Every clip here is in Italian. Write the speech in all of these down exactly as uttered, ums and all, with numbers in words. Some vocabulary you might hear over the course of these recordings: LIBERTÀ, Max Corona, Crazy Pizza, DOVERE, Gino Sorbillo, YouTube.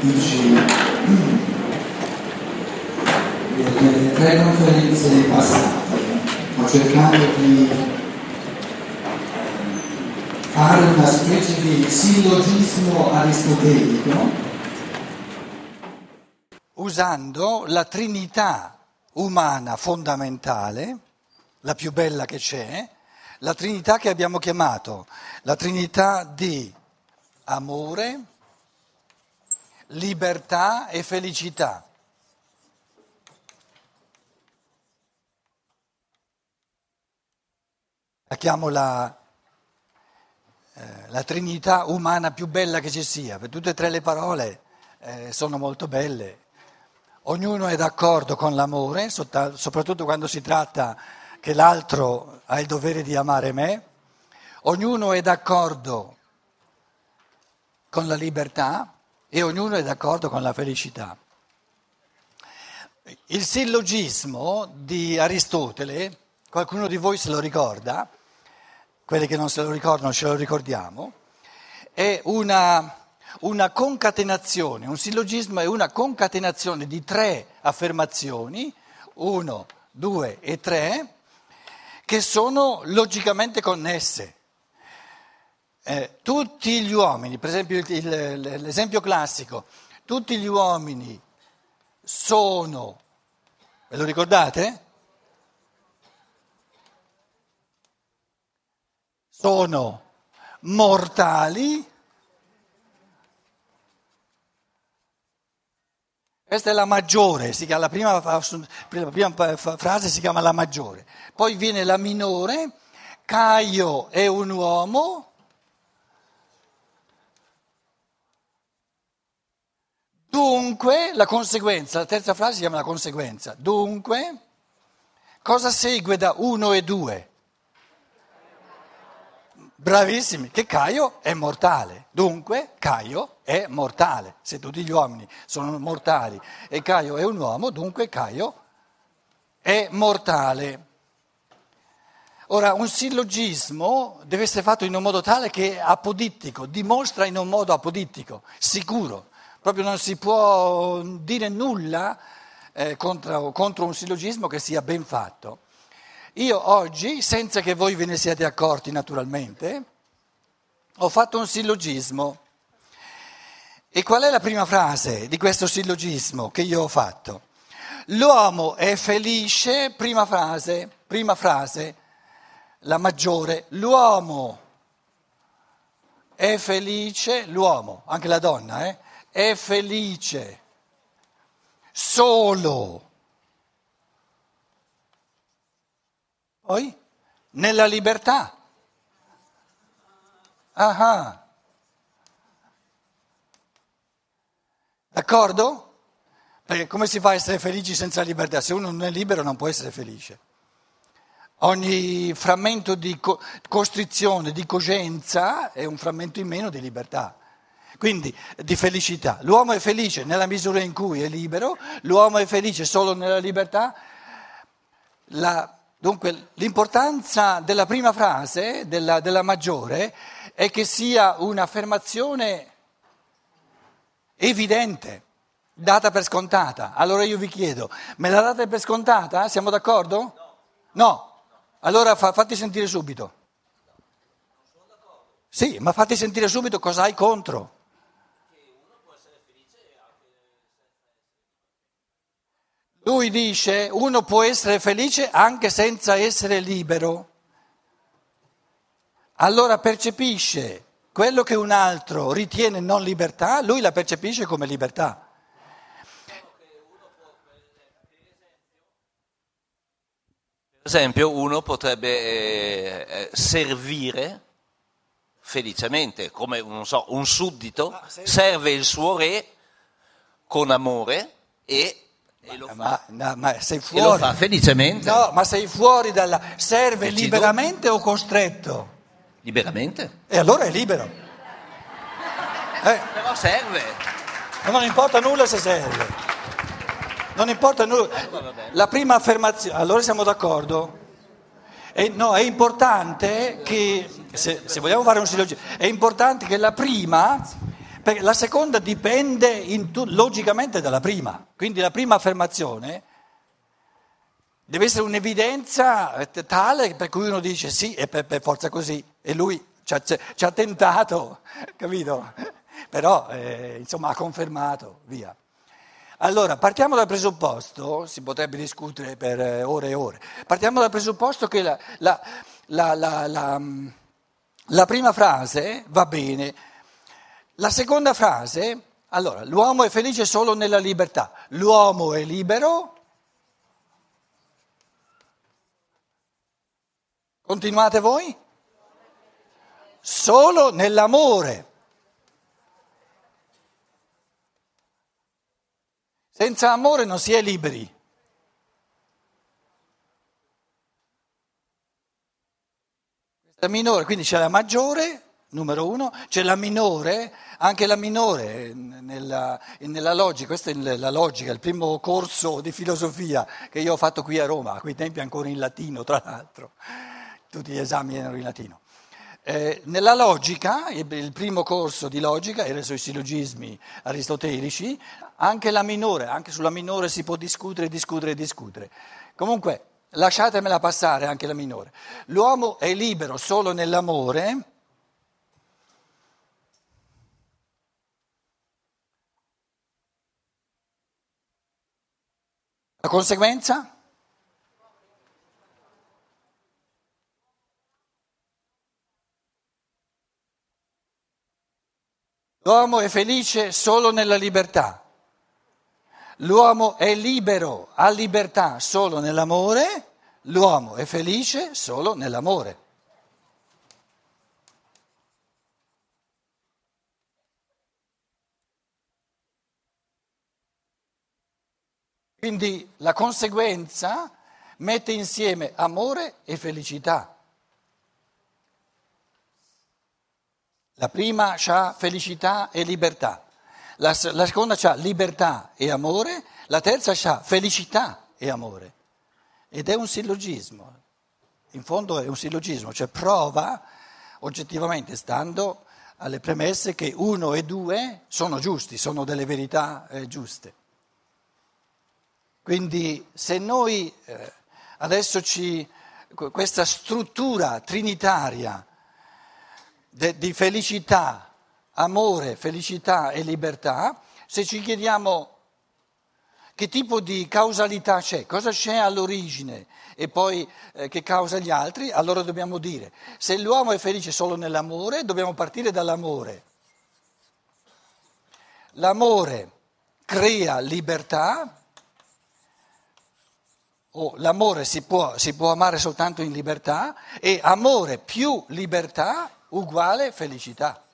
dici nelle tre conferenze passate ho cercato di fare una specie di sillogismo aristotelico usando la trinità umana fondamentale, la più bella che c'è, la trinità che abbiamo chiamato la trinità di amore, libertà e felicità. La chiamo la, eh, la trinità umana più bella che ci sia, per tutte e tre le parole eh, sono molto belle. Ognuno è d'accordo con l'amore, soprattutto quando si tratta che l'altro ha il dovere di amare me. Ognuno è d'accordo con la libertà e ognuno è d'accordo con la felicità. Il sillogismo di Aristotele, qualcuno di voi se lo ricorda, quelli che non se lo ricordano ce lo ricordiamo, è una... Una concatenazione, un sillogismo è una concatenazione di tre affermazioni, uno, due e tre, che sono logicamente connesse. Eh, tutti gli uomini, per esempio il, il, l'esempio classico, tutti gli uomini sono, ve lo ricordate? Sono mortali. Questa è la maggiore, si chiama, la, prima, la prima frase si chiama la maggiore. Poi viene la minore, Caio è un uomo, dunque la conseguenza, la terza frase si chiama la conseguenza. Dunque, cosa segue da uno e due? Bravissimi, che Caio è mortale, dunque Caio è mortale, se tutti gli uomini sono mortali e Caio è un uomo, dunque Caio è mortale. Ora, un sillogismo deve essere fatto in un modo tale che è apodittico, dimostra in un modo apodittico, sicuro, proprio non si può dire nulla eh, contro, contro un sillogismo che sia ben fatto. Io oggi, senza che voi ve ne siate accorti naturalmente, ho fatto un sillogismo. E qual è la prima frase di questo sillogismo che io ho fatto? L'uomo è felice, prima frase, prima frase, la maggiore. L'uomo è felice, l'uomo, anche la donna, eh, è felice solo. Poi, nella libertà. Ah, d'accordo? Perché come si fa a essere felici senza libertà? Se uno non è libero non può essere felice. Ogni frammento di co- costrizione, di coscienza è un frammento in meno di libertà. Quindi, di felicità. L'uomo è felice nella misura in cui è libero, l'uomo è felice solo nella libertà. La Dunque l'importanza della prima frase, della, della maggiore, è che sia un'affermazione evidente, data per scontata. Allora io vi chiedo, me la date per scontata? Siamo d'accordo? No. no. Allora fa, fatti sentire subito. No. Non sono d'accordo. Sì, ma fatti sentire subito cosa hai contro. Che uno può essere felice e Lui dice, uno può essere felice anche senza essere libero. Allora percepisce quello che un altro ritiene non libertà, lui la percepisce come libertà. Per esempio, uno potrebbe servire felicemente, come non so, un suddito, serve il suo re con amore e... E lo ma, fa. No, ma sei fuori. E lo fa felicemente. No, ma sei fuori dalla... Serve Decido. liberamente o costretto? Liberamente. E allora è libero. Eh. Però serve. Ma non importa nulla se serve. Non importa nulla. La prima affermazione... Allora siamo d'accordo? E no, è importante che... Se, se vogliamo fare un sillogismo... È importante che la prima... Perché la seconda dipende in tu, logicamente dalla prima, quindi la prima affermazione deve essere un'evidenza tale per cui uno dice sì, è per, per forza così, e lui ci ha, ci ha tentato, capito? Però eh, insomma ha confermato, via. Allora, partiamo dal presupposto, si potrebbe discutere per ore e ore, partiamo dal presupposto che la, la, la, la, la, la prima frase va bene. La seconda frase, allora, l'uomo è felice solo nella libertà, l'uomo è libero, continuate voi, solo nell'amore. Senza amore non si è liberi. Questa è minore, quindi c'è la maggiore, numero uno, c'è la minore, anche la minore nella, nella logica, questa è la logica, il primo corso di filosofia che io ho fatto qui a Roma, a quei tempi ancora in latino tra l'altro, tutti gli esami erano in latino. Eh, nella logica, il primo corso di logica era sui sillogismi aristotelici, anche la minore, anche sulla minore si può discutere, discutere, discutere. Comunque, lasciatemela passare anche la minore. L'uomo è libero solo nell'amore, la conseguenza? L'uomo è felice solo nella libertà, l'uomo è libero, ha libertà solo nell'amore, l'uomo è felice solo nell'amore. Quindi la conseguenza mette insieme amore e felicità. La prima ha felicità e libertà, la, la seconda ha libertà e amore, la terza ha felicità e amore. Ed è un sillogismo, in fondo è un sillogismo, cioè prova oggettivamente, stando alle premesse, che uno e due sono giusti, sono delle verità eh, giuste. Quindi se noi eh, adesso ci, questa struttura trinitaria, di felicità, amore, felicità e libertà, se ci chiediamo che tipo di causalità c'è, cosa c'è all'origine e poi eh, che causa gli altri, allora dobbiamo dire, se l'uomo è felice solo nell'amore, dobbiamo partire dall'amore. L'amore crea libertà, o l'amore si può, si può amare soltanto in libertà, e amore più libertà uguale felicità.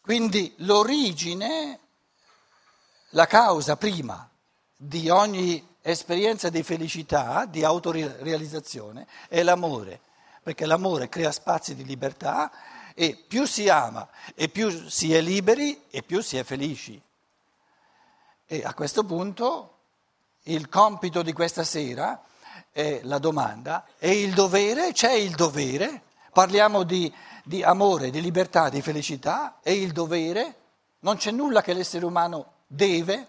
Quindi l'origine, la causa prima di ogni esperienza di felicità, di autorealizzazione, è l'amore, perché l'amore crea spazi di libertà e più si ama e più si è liberi e più si è felici. E a questo punto il compito di questa sera è la domanda, e il dovere, c'è il dovere, parliamo di, di amore, di libertà, di felicità, e il dovere, non c'è nulla che l'essere umano deve,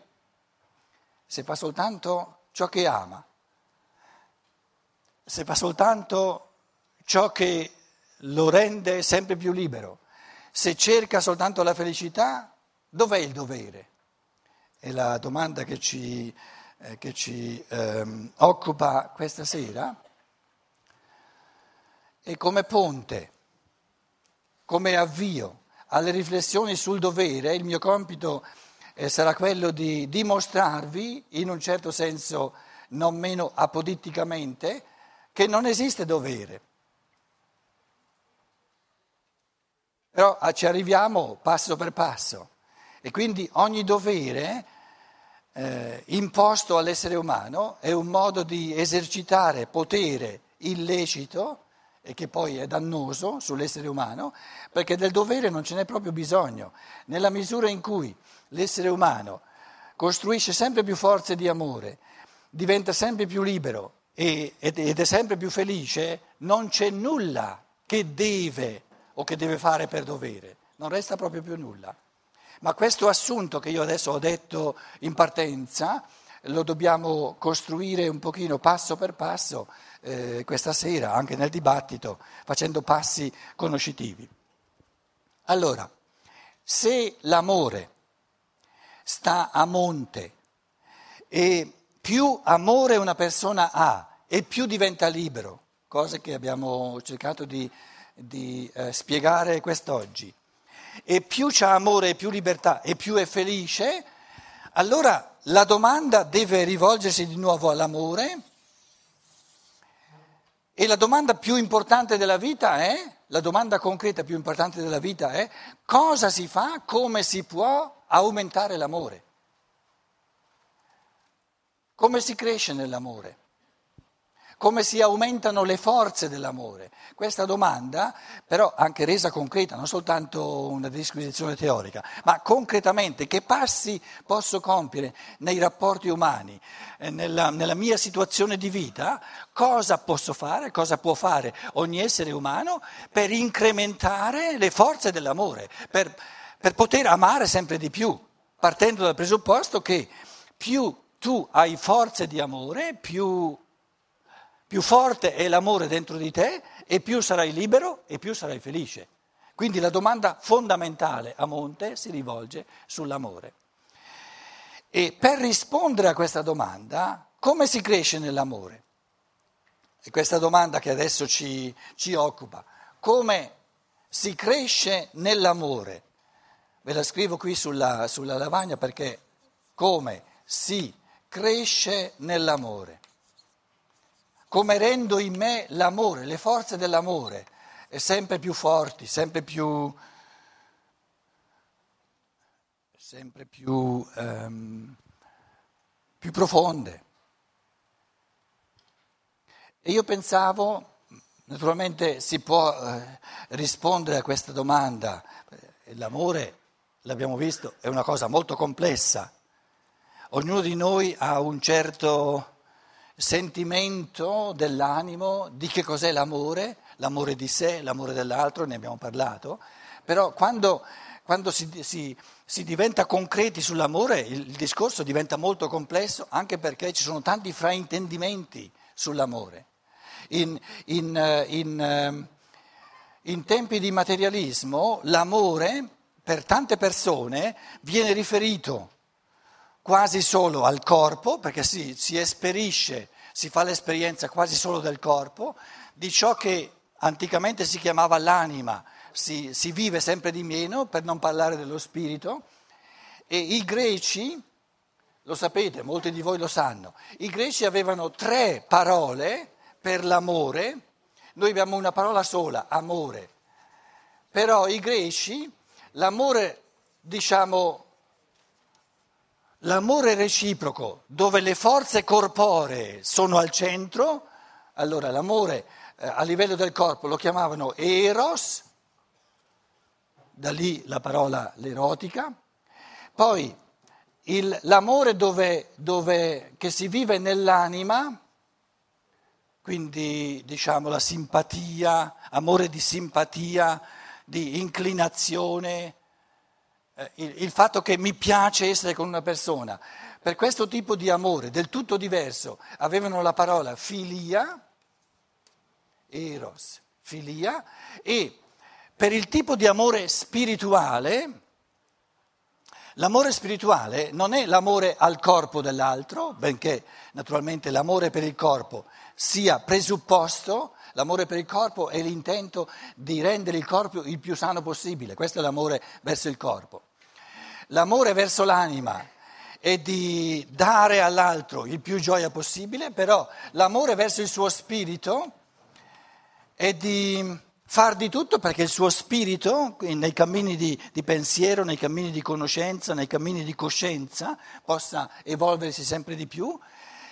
se fa soltanto ciò che ama, se fa soltanto ciò che lo rende sempre più libero, se cerca soltanto la felicità, dov'è il dovere? È la domanda che ci... che ci ehm, occupa questa sera, e come ponte, come avvio alle riflessioni sul dovere, il mio compito eh, sarà quello di dimostrarvi, in un certo senso non meno apoditticamente, che non esiste dovere. Però ah, ci arriviamo passo per passo, e quindi ogni dovere Eh, imposto all'essere umano è un modo di esercitare potere illecito e che poi è dannoso sull'essere umano, perché del dovere non ce n'è proprio bisogno, nella misura in cui l'essere umano costruisce sempre più forze di amore, diventa sempre più libero e, ed, ed è sempre più felice, non c'è nulla che deve o che deve fare per dovere, non resta proprio più nulla. Ma questo assunto che io adesso ho detto in partenza lo dobbiamo costruire un pochino passo per passo eh, questa sera, anche nel dibattito, facendo passi conoscitivi. Allora, se l'amore sta a monte e più amore una persona ha e più diventa libero, cose che abbiamo cercato di, di eh, spiegare quest'oggi, e più c'è amore e più libertà e più è felice, allora la domanda deve rivolgersi di nuovo all'amore, e la domanda più importante della vita è, la domanda concreta più importante della vita è: cosa si fa, come si può aumentare l'amore? Come si cresce nell'amore? Come si aumentano le forze dell'amore? Questa domanda, però anche resa concreta, non soltanto una disquisizione teorica, ma concretamente che passi posso compiere nei rapporti umani, nella, nella mia situazione di vita, cosa posso fare, cosa può fare ogni essere umano per incrementare le forze dell'amore, per, per poter amare sempre di più, partendo dal presupposto che più tu hai forze di amore, più... più forte è l'amore dentro di te e più sarai libero e più sarai felice. Quindi la domanda fondamentale a monte si rivolge sull'amore. E per rispondere a questa domanda, come si cresce nell'amore? E questa domanda che adesso ci, ci occupa, come si cresce nell'amore? Ve la scrivo qui sulla, sulla lavagna, perché come si cresce nell'amore. Come rendo in me l'amore, le forze dell'amore, è sempre più forti, sempre più, sempre più, ehm, più profonde. E io pensavo, naturalmente si può eh, rispondere a questa domanda, l'amore, l'abbiamo visto, è una cosa molto complessa, ognuno di noi ha un certo sentimento dell'animo di che cos'è l'amore, l'amore di sé, l'amore dell'altro, ne abbiamo parlato, però quando, quando si, si, si diventa concreti sull'amore il, il discorso diventa molto complesso, anche perché ci sono tanti fraintendimenti sull'amore. In, in, in, in tempi di materialismo l'amore per tante persone viene riferito quasi solo al corpo, perché si, si esperisce, si fa l'esperienza quasi solo del corpo, di ciò che anticamente si chiamava l'anima, si, si vive sempre di meno, per non parlare dello spirito. E i greci, lo sapete, molti di voi lo sanno, i greci avevano tre parole per l'amore, noi abbiamo una parola sola, amore, però i greci l'amore, diciamo, l'amore reciproco, dove le forze corporee sono al centro, allora l'amore eh, a livello del corpo lo chiamavano eros, da lì la parola l'erotica, poi il, l'amore dove, dove, che si vive nell'anima, quindi diciamo la simpatia, amore di simpatia, di inclinazione, Il, il fatto che mi piace essere con una persona. Per questo tipo di amore del tutto diverso avevano la parola filia, eros, filia, e per il tipo di amore spirituale, l'amore spirituale non è l'amore al corpo dell'altro, benché naturalmente l'amore per il corpo sia presupposto. L'amore per il corpo è l'intento di rendere il corpo il più sano possibile, questo è l'amore verso il corpo. L'amore verso l'anima è di dare all'altro il più gioia possibile, però l'amore verso il suo spirito è di far di tutto perché il suo spirito, nei cammini di, di pensiero, nei cammini di conoscenza, nei cammini di coscienza, possa evolversi sempre di più.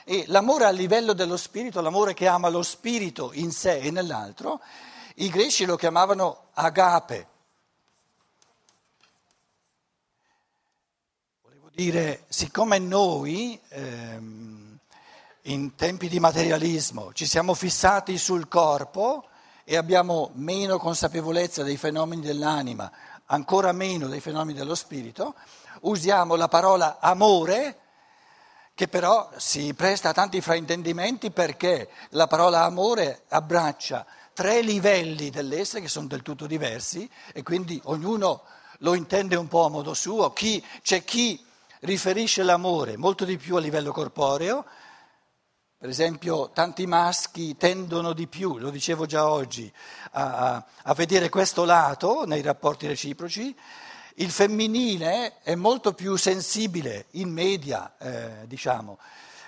E l'amore a livello dello spirito, l'amore che ama lo spirito in sé e nell'altro, i greci lo chiamavano agape. Volevo dire, siccome noi ehm, in tempi di materialismo ci siamo fissati sul corpo e abbiamo meno consapevolezza dei fenomeni dell'anima, ancora meno dei fenomeni dello spirito, usiamo la parola amore, che però si presta a tanti fraintendimenti perché la parola amore abbraccia tre livelli dell'essere che sono del tutto diversi e quindi ognuno lo intende un po' a modo suo. Chi, c'è chi riferisce l'amore molto di più a livello corporeo, per esempio tanti maschi tendono di più, lo dicevo già oggi, a, a vedere questo lato nei rapporti reciproci. Il femminile è molto più sensibile, in media, eh, diciamo,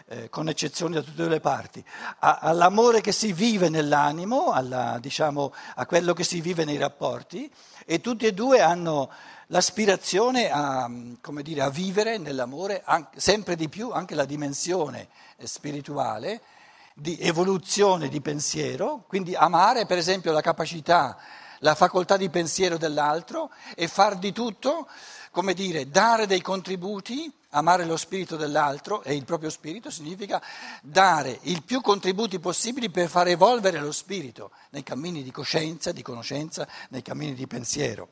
eh, con eccezioni da tutte le parti, a, all'amore che si vive nell'animo, alla, diciamo, a quello che si vive nei rapporti, e tutti e due hanno l'aspirazione a, come dire, a vivere nell'amore anche, sempre di più anche la dimensione spirituale di evoluzione di pensiero, quindi amare per esempio la capacità, la facoltà di pensiero dell'altro e far di tutto, come dire, dare dei contributi, amare lo spirito dell'altro e il proprio spirito significa dare il più contributi possibili per far evolvere lo spirito nei cammini di coscienza, di conoscenza, nei cammini di pensiero.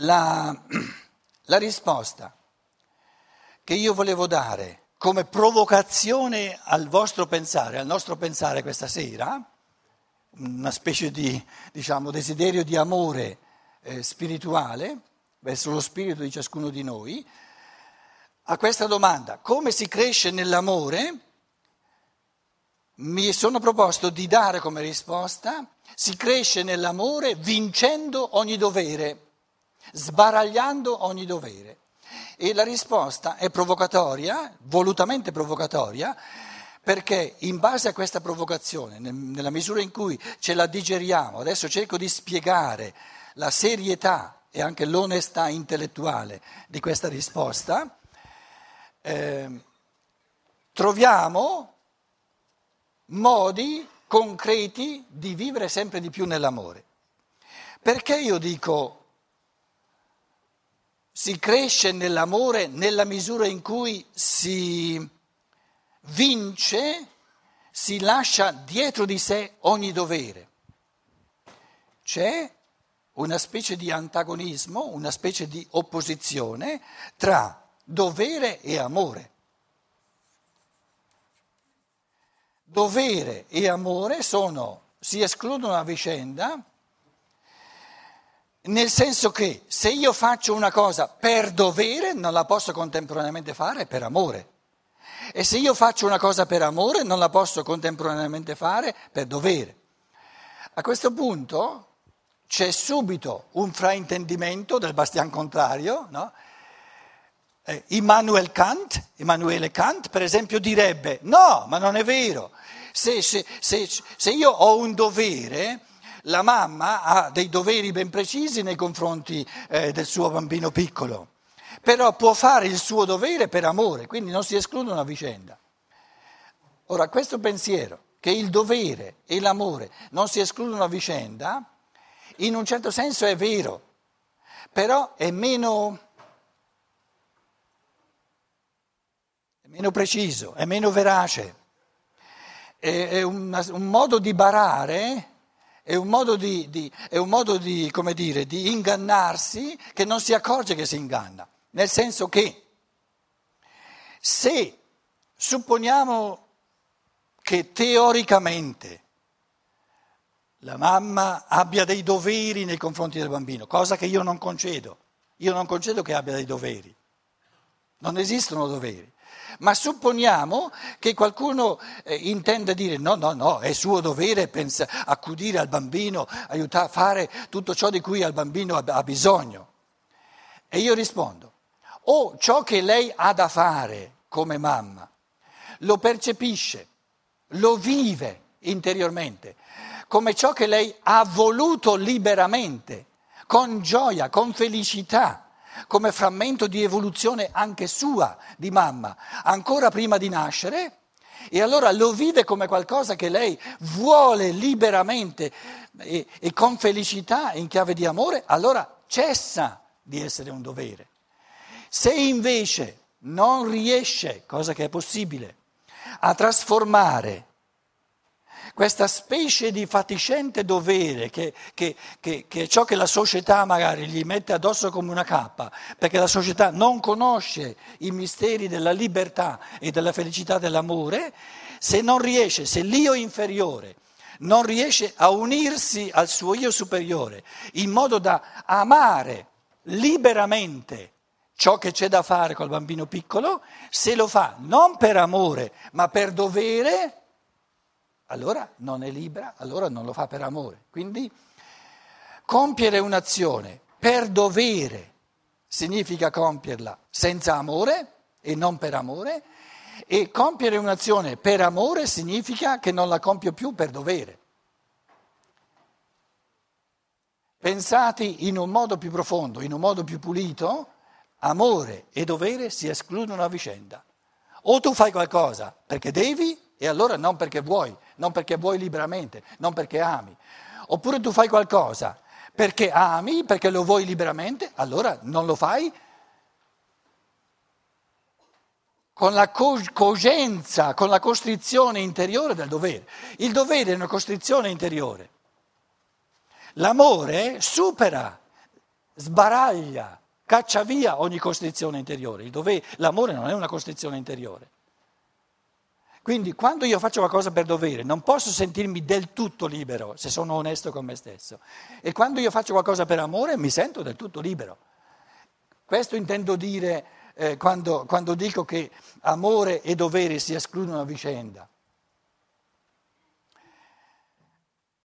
La, la risposta che io volevo dare come provocazione al vostro pensare, al nostro pensare questa sera, una specie di, diciamo, desiderio di amore eh, spirituale verso lo spirito di ciascuno di noi, a questa domanda, come si cresce nell'amore, mi sono proposto di dare come risposta, si cresce nell'amore vincendo ogni dovere, sbaragliando ogni dovere. E la risposta è provocatoria, volutamente provocatoria, perché in base a questa provocazione, nella misura in cui ce la digeriamo, adesso cerco di spiegare la serietà e anche l'onestà intellettuale di questa risposta, eh, troviamo modi concreti di vivere sempre di più nell'amore. Perché io dico si cresce nell'amore nella misura in cui si vince, si lascia dietro di sé ogni dovere. C'è una specie di antagonismo, una specie di opposizione tra dovere e amore. Dovere e amore sono, si escludono a vicenda, nel senso che se io faccio una cosa per dovere non la posso contemporaneamente fare per amore. E se io faccio una cosa per amore non la posso contemporaneamente fare per dovere. A questo punto c'è subito un fraintendimento del bastian contrario, no? eh, Immanuel Kant, Immanuel Kant per esempio direbbe no, ma non è vero, se, se, se, se io ho un dovere, la mamma ha dei doveri ben precisi nei confronti eh, del suo bambino piccolo, però può fare il suo dovere per amore, quindi non si esclude una vicenda. Ora, questo pensiero, che il dovere e l'amore non si escludono a vicenda, in un certo senso è vero, però è meno, è meno preciso, è meno verace, è, è un, un modo di barare, è un modo di, di, è un modo di, come dire, di ingannarsi che non si accorge che si inganna. Nel senso che se supponiamo che teoricamente la mamma abbia dei doveri nei confronti del bambino, cosa che io non concedo, io non concedo che abbia dei doveri, non esistono doveri, ma supponiamo che qualcuno eh, intenda dire no, no, no, è suo dovere pensa, accudire al bambino, aiutare a fare tutto ciò di cui al bambino ha, ha bisogno. E io rispondo, o ciò che lei ha da fare come mamma, lo percepisce, lo vive interiormente, come ciò che lei ha voluto liberamente, con gioia, con felicità, come frammento di evoluzione anche sua, di mamma, ancora prima di nascere, e allora lo vive come qualcosa che lei vuole liberamente e, e con felicità, in chiave di amore, allora cessa di essere un dovere. Se invece non riesce, cosa che è possibile, a trasformare questa specie di fatiscente dovere che, che, che, che è ciò che la società magari gli mette addosso come una cappa, perché la società non conosce i misteri della libertà e della felicità dell'amore, se non riesce, se l'io inferiore non riesce a unirsi al suo io superiore in modo da amare liberamente ciò che c'è da fare col bambino piccolo, se lo fa non per amore ma per dovere, allora non è libera, allora non lo fa per amore. Quindi compiere un'azione per dovere significa compierla senza amore e non per amore, e compiere un'azione per amore significa che non la compio più per dovere. Pensati in un modo più profondo, in un modo più pulito, amore e dovere si escludono a vicenda. O tu fai qualcosa perché devi, e allora non perché vuoi, non perché vuoi liberamente, non perché ami. Oppure tu fai qualcosa perché ami, perché lo vuoi liberamente, allora non lo fai con la co- coscienza, con la costrizione interiore del dovere. Il dovere è una costrizione interiore. L'amore supera, sbaraglia, caccia via ogni costrizione interiore. Il dovere, l'amore non è una costrizione interiore. Quindi quando io faccio qualcosa per dovere non posso sentirmi del tutto libero se sono onesto con me stesso. E quando io faccio qualcosa per amore mi sento del tutto libero. Questo intendo dire eh, quando, quando dico che amore e dovere si escludono a vicenda.